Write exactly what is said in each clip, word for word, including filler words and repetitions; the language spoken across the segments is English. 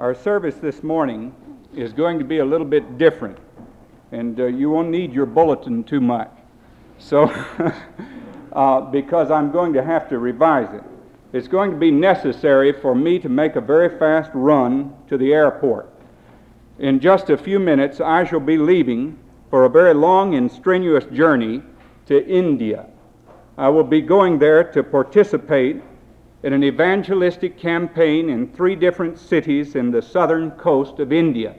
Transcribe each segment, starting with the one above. Our service this morning is going to be a little bit different, and uh, you won't need your bulletin too much. So, uh, because I'm going to have to revise it. It's going to be necessary for me to make a very fast run to the airport. In just a few minutes, I shall be leaving for a very long and strenuous journey to India. I will be going there to participate in an evangelistic campaign in three different cities in the southern coast of India.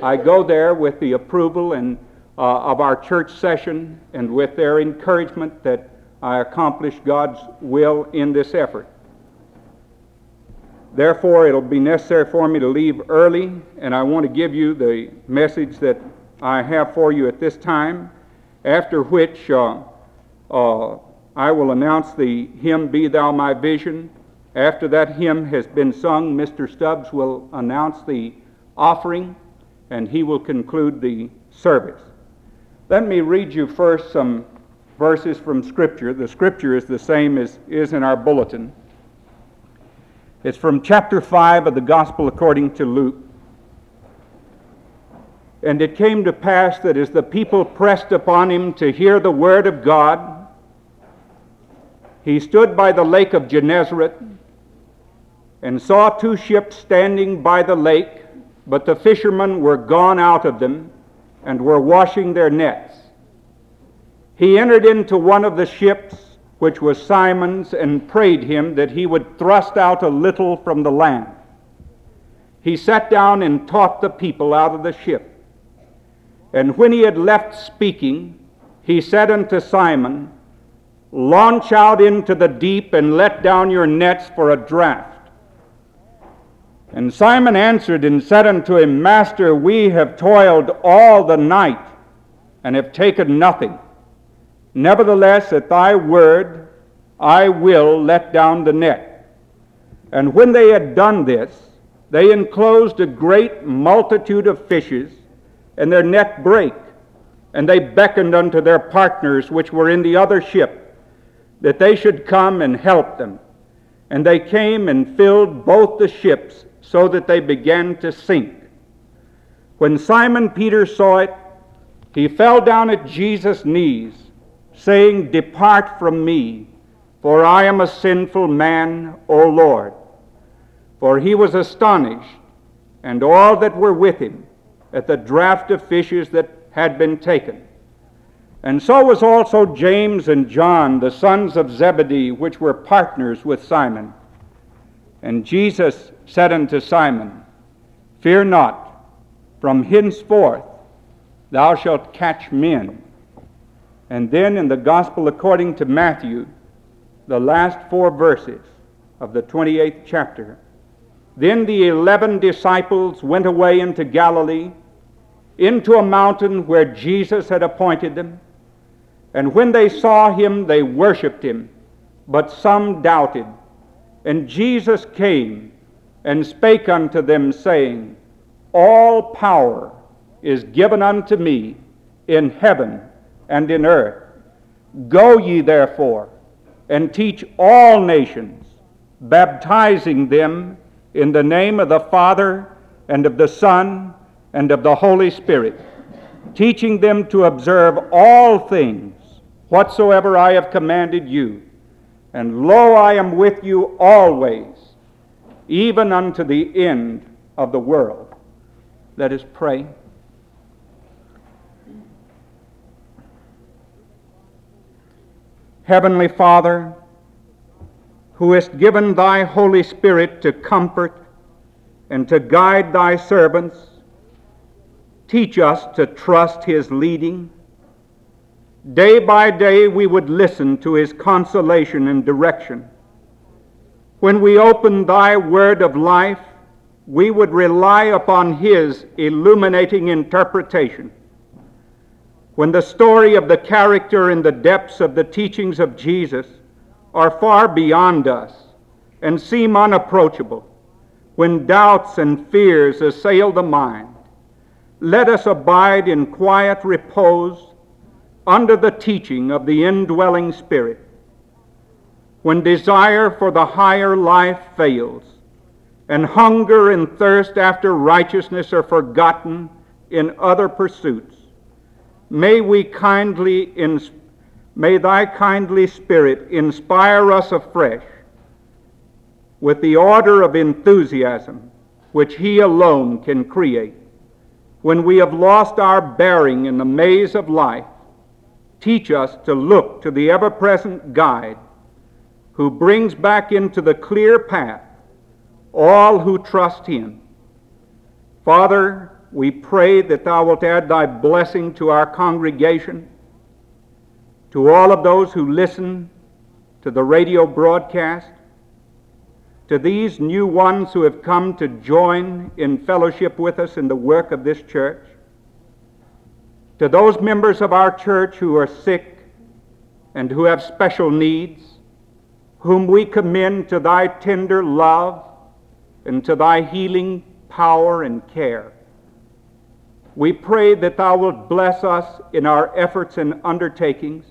I go there with the approval and, uh, of our church session and with their encouragement that I accomplish God's will in this effort. Therefore, it'll be necessary for me to leave early, and I want to give you the message that I have for you at this time, after which uh, uh, I will announce the hymn, Be Thou My Vision. After that hymn has been sung, Mister Stubbs will announce the offering, and he will conclude the service. Let me read you first some verses from Scripture. The Scripture is the same as is in our bulletin. It's from chapter five of the Gospel according to Luke. And it came to pass that as the people pressed upon him to hear the word of God, he stood by the lake of Gennesaret and saw two ships standing by the lake, but the fishermen were gone out of them and were washing their nets. He entered into one of the ships, which was Simon's, and prayed him that he would thrust out a little from the land. He sat down and taught the people out of the ship. And when he had left speaking, he said unto Simon, Launch out into the deep and let down your nets for a draught. And Simon answered and said unto him, Master, we have toiled all the night and have taken nothing. Nevertheless, at thy word, I will let down the net. And when they had done this, they enclosed a great multitude of fishes, and their net brake. And they beckoned unto their partners which were in the other ship, that they should come and help them. And they came and filled both the ships, so that they began to sink. When Simon Peter saw it, he fell down at Jesus' knees, saying, Depart from me, for I am a sinful man, O Lord. For he was astonished, and all that were with him, at the draught of fishes that had been taken. And so was also James and John, the sons of Zebedee, which were partners with Simon. And Jesus said unto Simon, Fear not, from henceforth thou shalt catch men. And then in the Gospel according to Matthew, the last four verses of the twenty-eighth chapter, Then the eleven disciples went away into Galilee, into a mountain where Jesus had appointed them. And when they saw him, they worshipped him, but some doubted. And Jesus came and spake unto them, saying, All power is given unto me in heaven and in earth. Go ye therefore, and teach all nations, baptizing them in the name of the Father, and of the Son, and of the Holy Spirit, teaching them to observe all things whatsoever I have commanded you. And lo, I am with you always, even unto the end of the world. Let us pray. Heavenly Father, who hast given thy Holy Spirit to comfort and to guide thy servants, teach us to trust his leading. Day by day we would listen to his consolation and direction. When we open thy word of life, we would rely upon his illuminating interpretation. When the story of the character and the depths of the teachings of Jesus are far beyond us and seem unapproachable, when doubts and fears assail the mind, let us abide in quiet repose under the teaching of the indwelling Spirit. When desire for the higher life fails, and hunger and thirst after righteousness are forgotten in other pursuits. May we kindly, ins- may thy kindly spirit inspire us afresh with the order of enthusiasm which he alone can create. When we have lost our bearing in the maze of life, teach us to look to the ever-present guide who brings back into the clear path all who trust him. Father, we pray that thou wilt add thy blessing to our congregation, to all of those who listen to the radio broadcast, to these new ones who have come to join in fellowship with us in the work of this church, to those members of our church who are sick and who have special needs, whom we commend to thy tender love and to thy healing power and care. We pray that thou wilt bless us in our efforts and undertakings,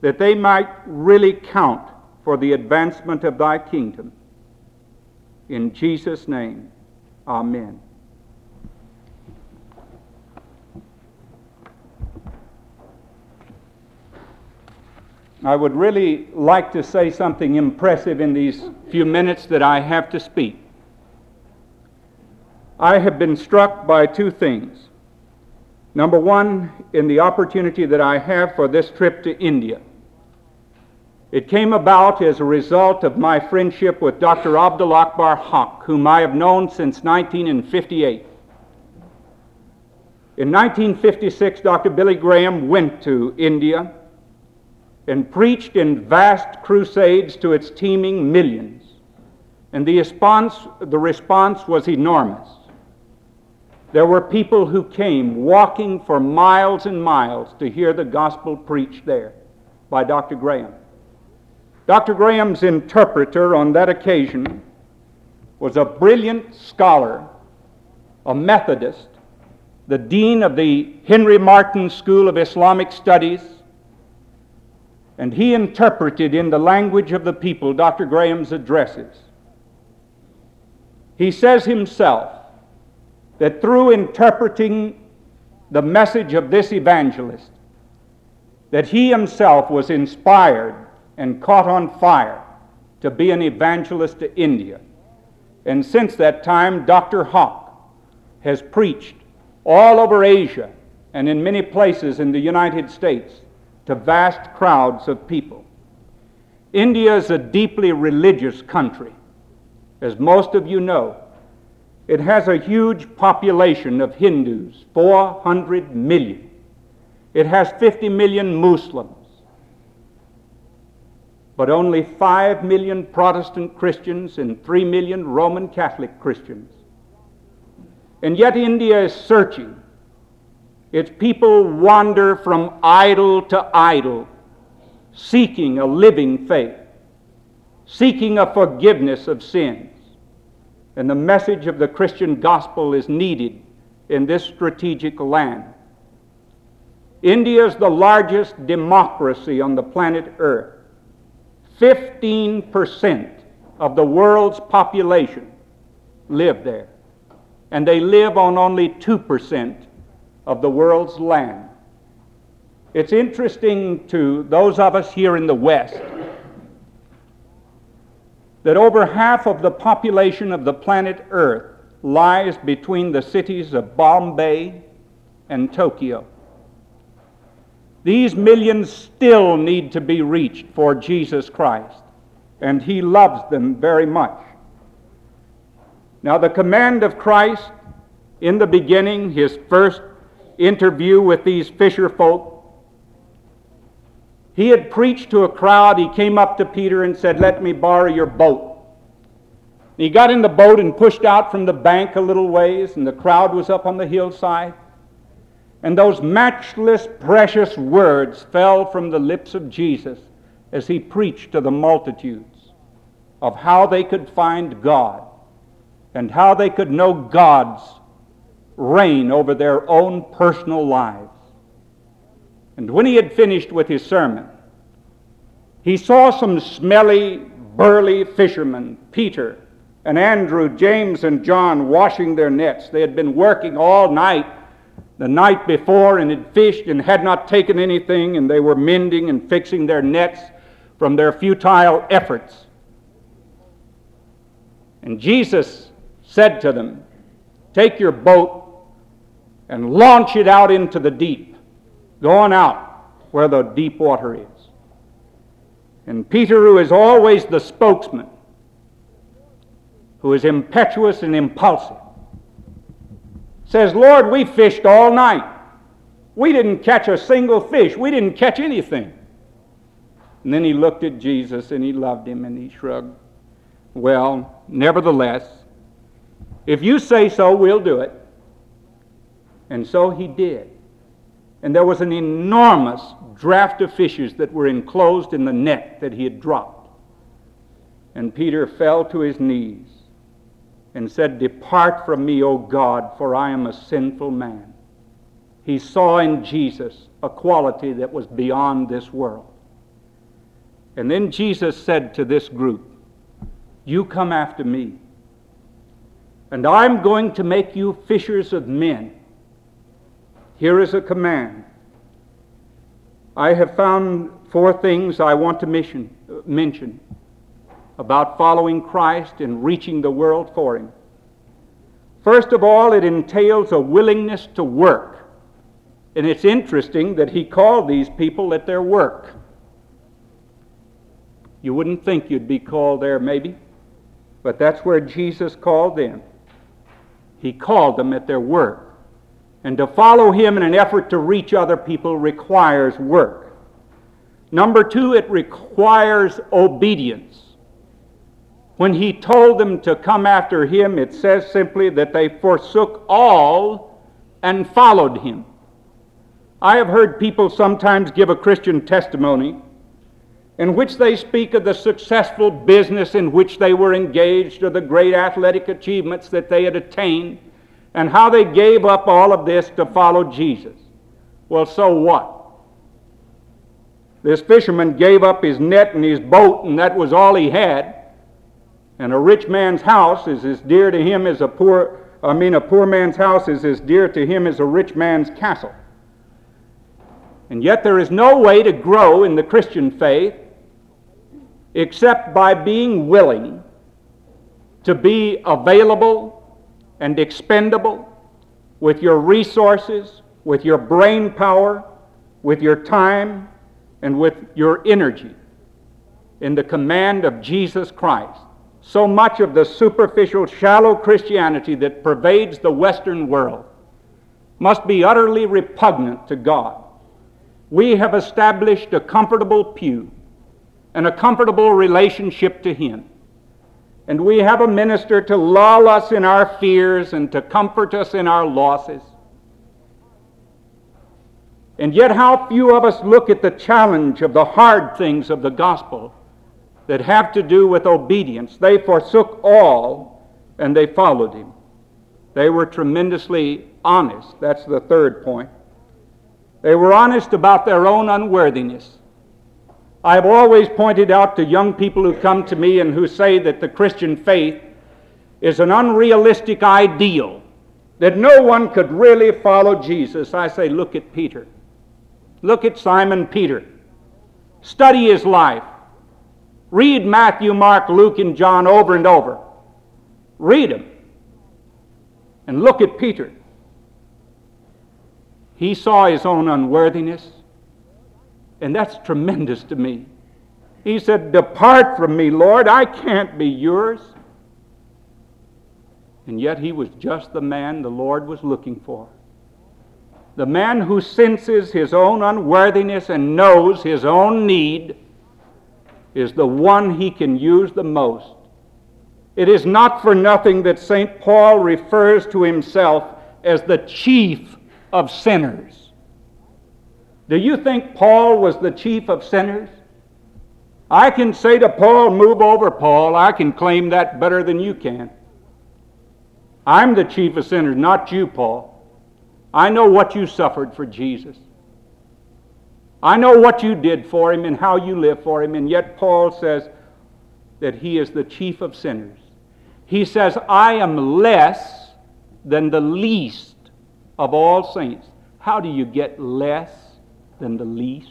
that they might really count for the advancement of thy kingdom. In Jesus' name, amen. I would really like to say something impressive in these few minutes that I have to speak. I have been struck by two things. Number one, in the opportunity that I have for this trip to India. It came about as a result of my friendship with Doctor Abdul Akbar Haq, whom I have known since nineteen fifty-eight. In nineteen fifty-six, Doctor Billy Graham went to India and preached in vast crusades to its teeming millions. And the response, the response was enormous. There were people who came walking for miles and miles to hear the gospel preached there by Doctor Graham. Doctor Graham's interpreter on that occasion was a brilliant scholar, a Methodist, the dean of the Henry Martin School of Islamic Studies, and he interpreted in the language of the people Doctor Graham's addresses. He says himself that through interpreting the message of this evangelist, that he himself was inspired and caught on fire to be an evangelist to India. And since that time, Doctor Haq has preached all over Asia and in many places in the United States to vast crowds of people. India is a deeply religious country. As most of you know, it has a huge population of Hindus, four hundred million. It has fifty million Muslims, but only five million Protestant Christians and three million Roman Catholic Christians. And yet India is searching. Its people wander from idol to idol, seeking a living faith, seeking a forgiveness of sin. And the message of the Christian gospel is needed in this strategic land. India is the largest democracy on the planet Earth. fifteen percent of the world's population live there, and they live on only two percent of the world's land. It's interesting to those of us here in the West that over half of the population of the planet Earth lies between the cities of Bombay and Tokyo. These millions still need to be reached for Jesus Christ, and he loves them very much. Now, the command of Christ in the beginning, his first interview with these fisher folk, he had preached to a crowd. He came up to Peter and said, "Let me borrow your boat." He got in the boat and pushed out from the bank a little ways, and the crowd was up on the hillside. And those matchless, precious words fell from the lips of Jesus as he preached to the multitudes of how they could find God and how they could know God's reign over their own personal lives. And when he had finished with his sermon, he saw some smelly, burly fishermen, Peter and Andrew, James, and John washing their nets. They had been working all night the night before and had fished and had not taken anything, and they were mending and fixing their nets from their futile efforts. And Jesus said to them, "Take your boat and launch it out into the deep, going out where the deep water is." And Peter, who is always the spokesman, who is impetuous and impulsive, says, "Lord, we fished all night. We didn't catch a single fish. We didn't catch anything." And then he looked at Jesus, and he loved him, and he shrugged. "Well, nevertheless, if you say so, we'll do it." And so he did. And there was an enormous draft of fishes that were enclosed in the net that he had dropped. And Peter fell to his knees and said, "Depart from me, O God, for I am a sinful man." He saw in Jesus a quality that was beyond this world. And then Jesus said to this group, "You come after me, and I'm going to make you fishers of men. Here is a command. I have found four things I want to mission, mention about following Christ and reaching the world for him. First of all, it entails a willingness to work." And it's interesting that he called these people at their work. You wouldn't think you'd be called there maybe, but that's where Jesus called them. He called them at their work. And to follow him in an effort to reach other people requires work. Number two, it requires obedience. When he told them to come after him, it says simply that they forsook all and followed him. I have heard people sometimes give a Christian testimony in which they speak of the successful business in which they were engaged or the great athletic achievements that they had attained, and how they gave up all of this to follow Jesus. Well, so what? This fisherman gave up his net and his boat, and that was all he had. And a rich man's house is as dear to him as a poor, I mean, a poor man's house is as dear to him as a rich man's castle. And yet there is no way to grow in the Christian faith except by being willing to be available and expendable with your resources, with your brain power, with your time, and with your energy in the command of Jesus Christ. So much of the superficial, shallow Christianity that pervades the Western world must be utterly repugnant to God. We have established a comfortable pew and a comfortable relationship to him. And we have a minister to lull us in our fears and to comfort us in our losses. And yet how few of us look at the challenge of the hard things of the gospel that have to do with obedience. They forsook all and they followed him. They were tremendously honest. That's the third point. They were honest about their own unworthiness. I've always pointed out to young people who come to me and who say that the Christian faith is an unrealistic ideal, that no one could really follow Jesus. I say, look at Peter. Look at Simon Peter. Study his life. Read Matthew, Mark, Luke, and John over and over. Read them. And look at Peter. He saw his own unworthiness. And that's tremendous to me. He said, "Depart from me, Lord. I can't be yours." And yet he was just the man the Lord was looking for. The man who senses his own unworthiness and knows his own need is the one he can use the most. It is not for nothing that Saint Paul refers to himself as the chief of sinners. Do you think Paul was the chief of sinners? I can say to Paul, "Move over, Paul. I can claim that better than you can. I'm the chief of sinners, not you, Paul. I know what you suffered for Jesus. I know what you did for him and how you lived for him." And yet Paul says that he is the chief of sinners. He says, I am less than the least of all saints. How do you get less than the least?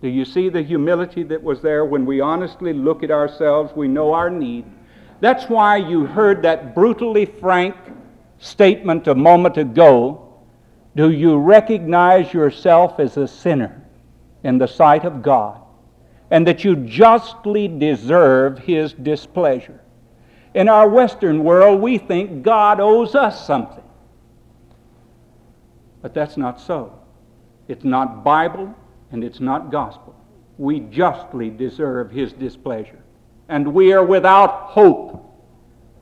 Do you see the humility that was there? When we honestly look at ourselves, we know our need. That's why you heard that brutally frank statement a moment ago. Do you recognize yourself as a sinner in the sight of God, and that you justly deserve His displeasure? In our Western world, we think God owes us something. But that's not so. It's not Bible, and it's not gospel. We justly deserve His displeasure, and we are without hope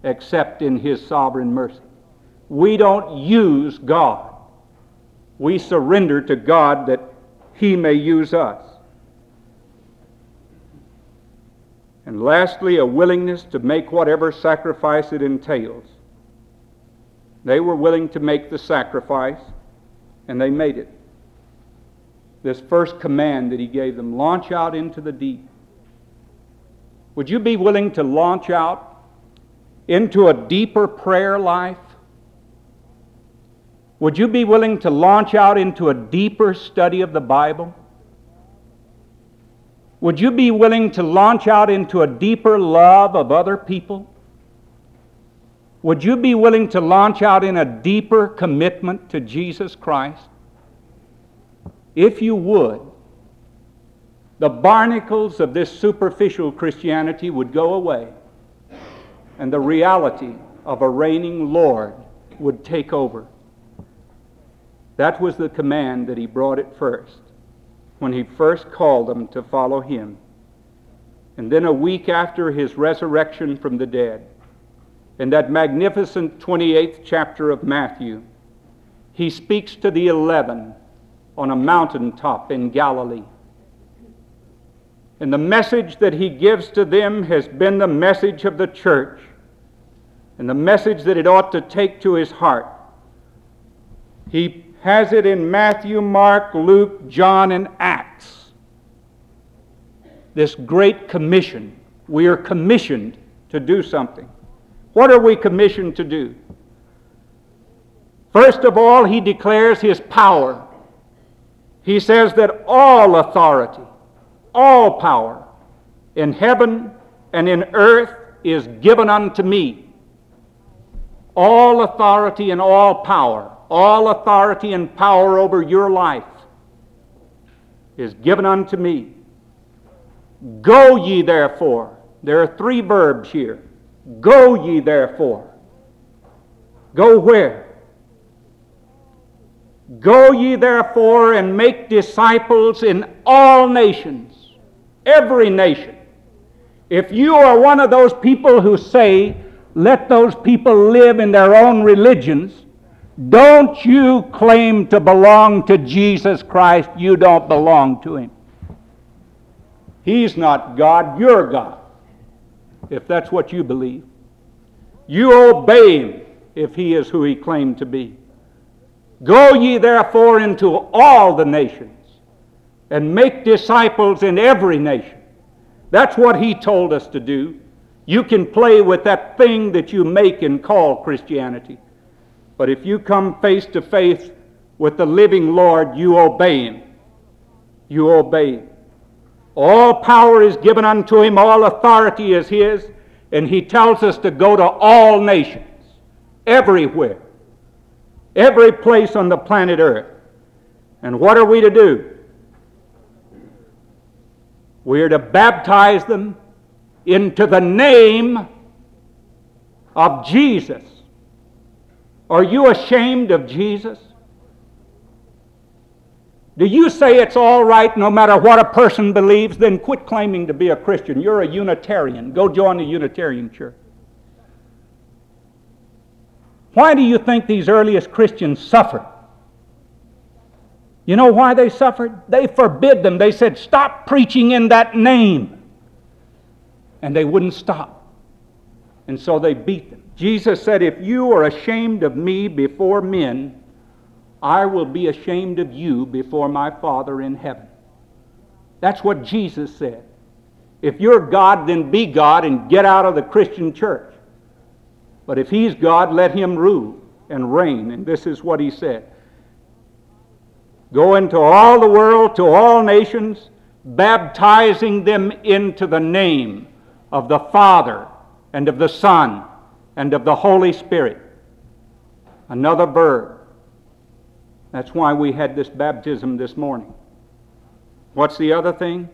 except in His sovereign mercy. We don't use God. We surrender to God that He may use us. And lastly, a willingness to make whatever sacrifice it entails. They were willing to make the sacrifice, and they made it. This first command that He gave them, launch out into the deep. Would you be willing to launch out into a deeper prayer life? Would you be willing to launch out into a deeper study of the Bible? Would you be willing to launch out into a deeper love of other people? Would you be willing to launch out in a deeper commitment to Jesus Christ? If you would, the barnacles of this superficial Christianity would go away, and the reality of a reigning Lord would take over. That was the command that He brought at first, when He first called them to follow Him. And then a week after His resurrection from the dead, in that magnificent twenty-eighth chapter of Matthew, He speaks to the eleven on a mountaintop in Galilee. And the message that He gives to them has been the message of the church, and the message that it ought to take to His heart. He has it in Matthew, Mark, Luke, John, and Acts. This great commission. We are commissioned to do something. What are we commissioned to do? First of all, He declares His power. He says that all authority, all power in heaven and in earth is given unto me. All authority and all power, all authority and power over your life is given unto me. Go ye therefore. There are three verbs here. Go ye therefore. Go where? Go ye therefore and make disciples in all nations, every nation. If you are one of those people who say, let those people live in their own religions, don't you claim to belong to Jesus Christ. You don't belong to Him. He's not God, you're God, if that's what you believe. You obey Him if He is who He claimed to be. Go ye therefore into all the nations and make disciples in every nation. That's what He told us to do. You can play with that thing that you make and call Christianity. But if you come face to face with the living Lord, you obey Him. You obey Him. All power is given unto Him. All authority is His. And He tells us to go to all nations, everywhere. Every place on the planet Earth. And what are we to do? We are to baptize them into the name of Jesus. Are you ashamed of Jesus? Do you say it's all right no matter what a person believes? Then quit claiming to be a Christian. You're a Unitarian. Go join the Unitarian Church. Why do you think these earliest Christians suffered? You know why they suffered? They forbid them. They said, stop preaching in that name. And they wouldn't stop. And so they beat them. Jesus said, if you are ashamed of me before men, I will be ashamed of you before my Father in heaven. That's what Jesus said. If you're God, then be God and get out of the Christian church. But if he's God, let him rule and reign. And this is what he said. Go into all the world, to all nations, baptizing them into the name of the Father and of the Son and of the Holy Spirit. Another verb. That's why we had this baptism this morning. What's the other thing?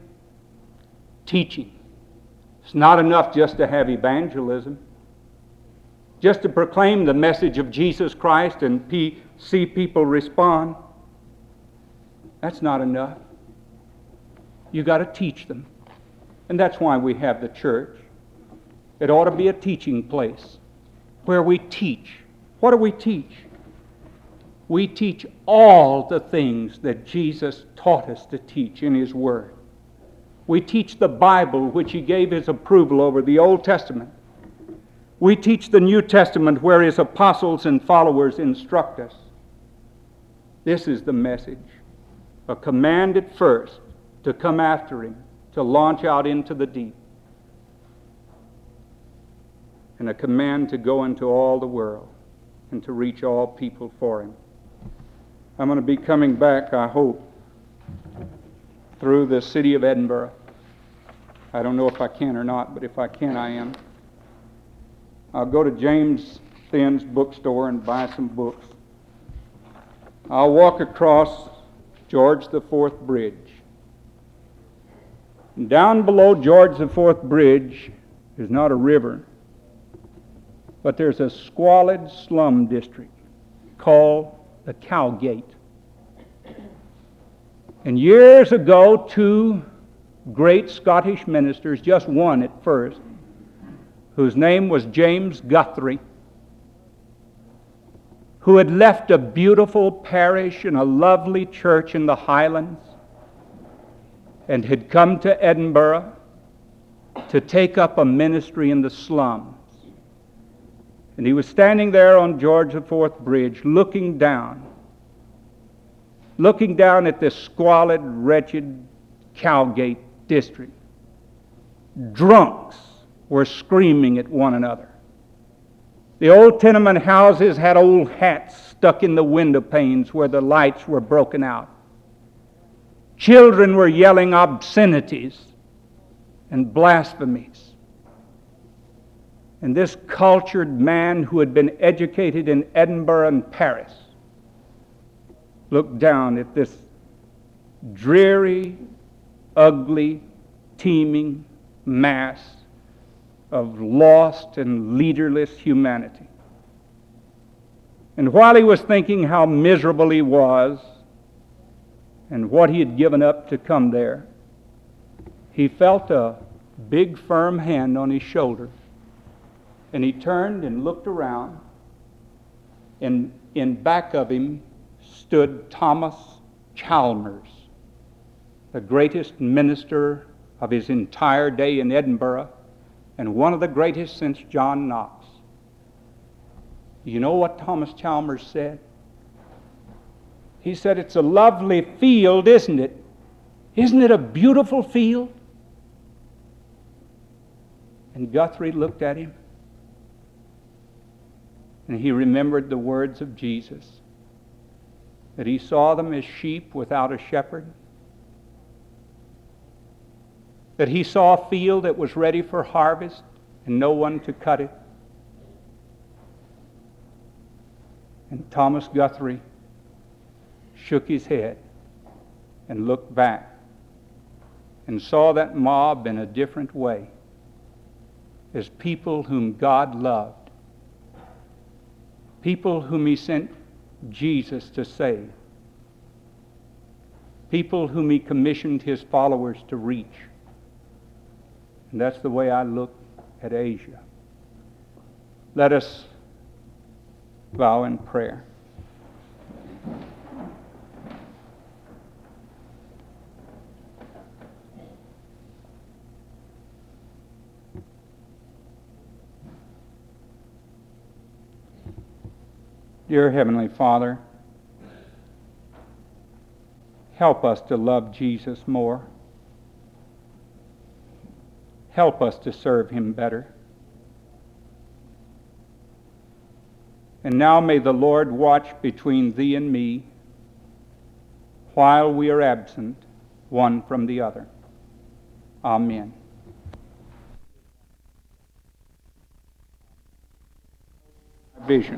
Teaching. It's not enough just to have evangelism, just to proclaim the message of Jesus Christ and p- see people respond. That's not enough. You got to teach them. And that's why we have the church. It ought to be a teaching place where we teach. What do we teach? We teach all the things that Jesus taught us to teach in his word. We teach the Bible, which he gave his approval over, the Old Testament. We teach the New Testament, where his apostles and followers instruct us. This is the message. A command at first to come after him, to launch out into the deep. And a command to go into all the world and to reach all people for him. I'm going to be coming back, I hope, through the city of Edinburgh. I don't know if I can or not, but if I can, I am. I'll go to James Thin's bookstore and buy some books. I'll walk across George the Fourth Bridge. And down below George the Fourth Bridge is not a river, but there's a squalid slum district called the Cowgate. And years ago, two great Scottish ministers, just one at first, whose name was James Guthrie, who had left a beautiful parish and a lovely church in the Highlands and had come to Edinburgh to take up a ministry in the slums. And he was standing there on George the Fourth Bridge looking down looking down at this squalid, wretched Cowgate district. Drunks were screaming at one another. The old tenement houses had old hats stuck in the window panes where the lights were broken out. Children were yelling obscenities and blasphemies. And this cultured man who had been educated in Edinburgh and Paris looked down at this dreary, ugly, teeming mass of lost and leaderless humanity. And while he was thinking how miserable he was and what he had given up to come there, he felt a big, firm hand on his shoulder, and he turned and looked around, and in back of him stood Thomas Chalmers, the greatest minister of his entire day in Edinburgh, and one of the greatest since John Knox. You know what Thomas Chalmers said? He said, "It's a lovely field, isn't it? Isn't it a beautiful field?" And Guthrie looked at him, and he remembered the words of Jesus, that he saw them as sheep without a shepherd, that he saw a field that was ready for harvest and no one to cut it. And Thomas Guthrie shook his head and looked back and saw that mob in a different way, as people whom God loved, people whom he sent Jesus to save, people whom he commissioned his followers to reach. And that's the way I look at Asia. Let us vow in prayer. Dear Heavenly Father, help us to love Jesus more. help us to serve him better. And now may the Lord watch between thee and me while we are absent one from the other. Amen. Vision.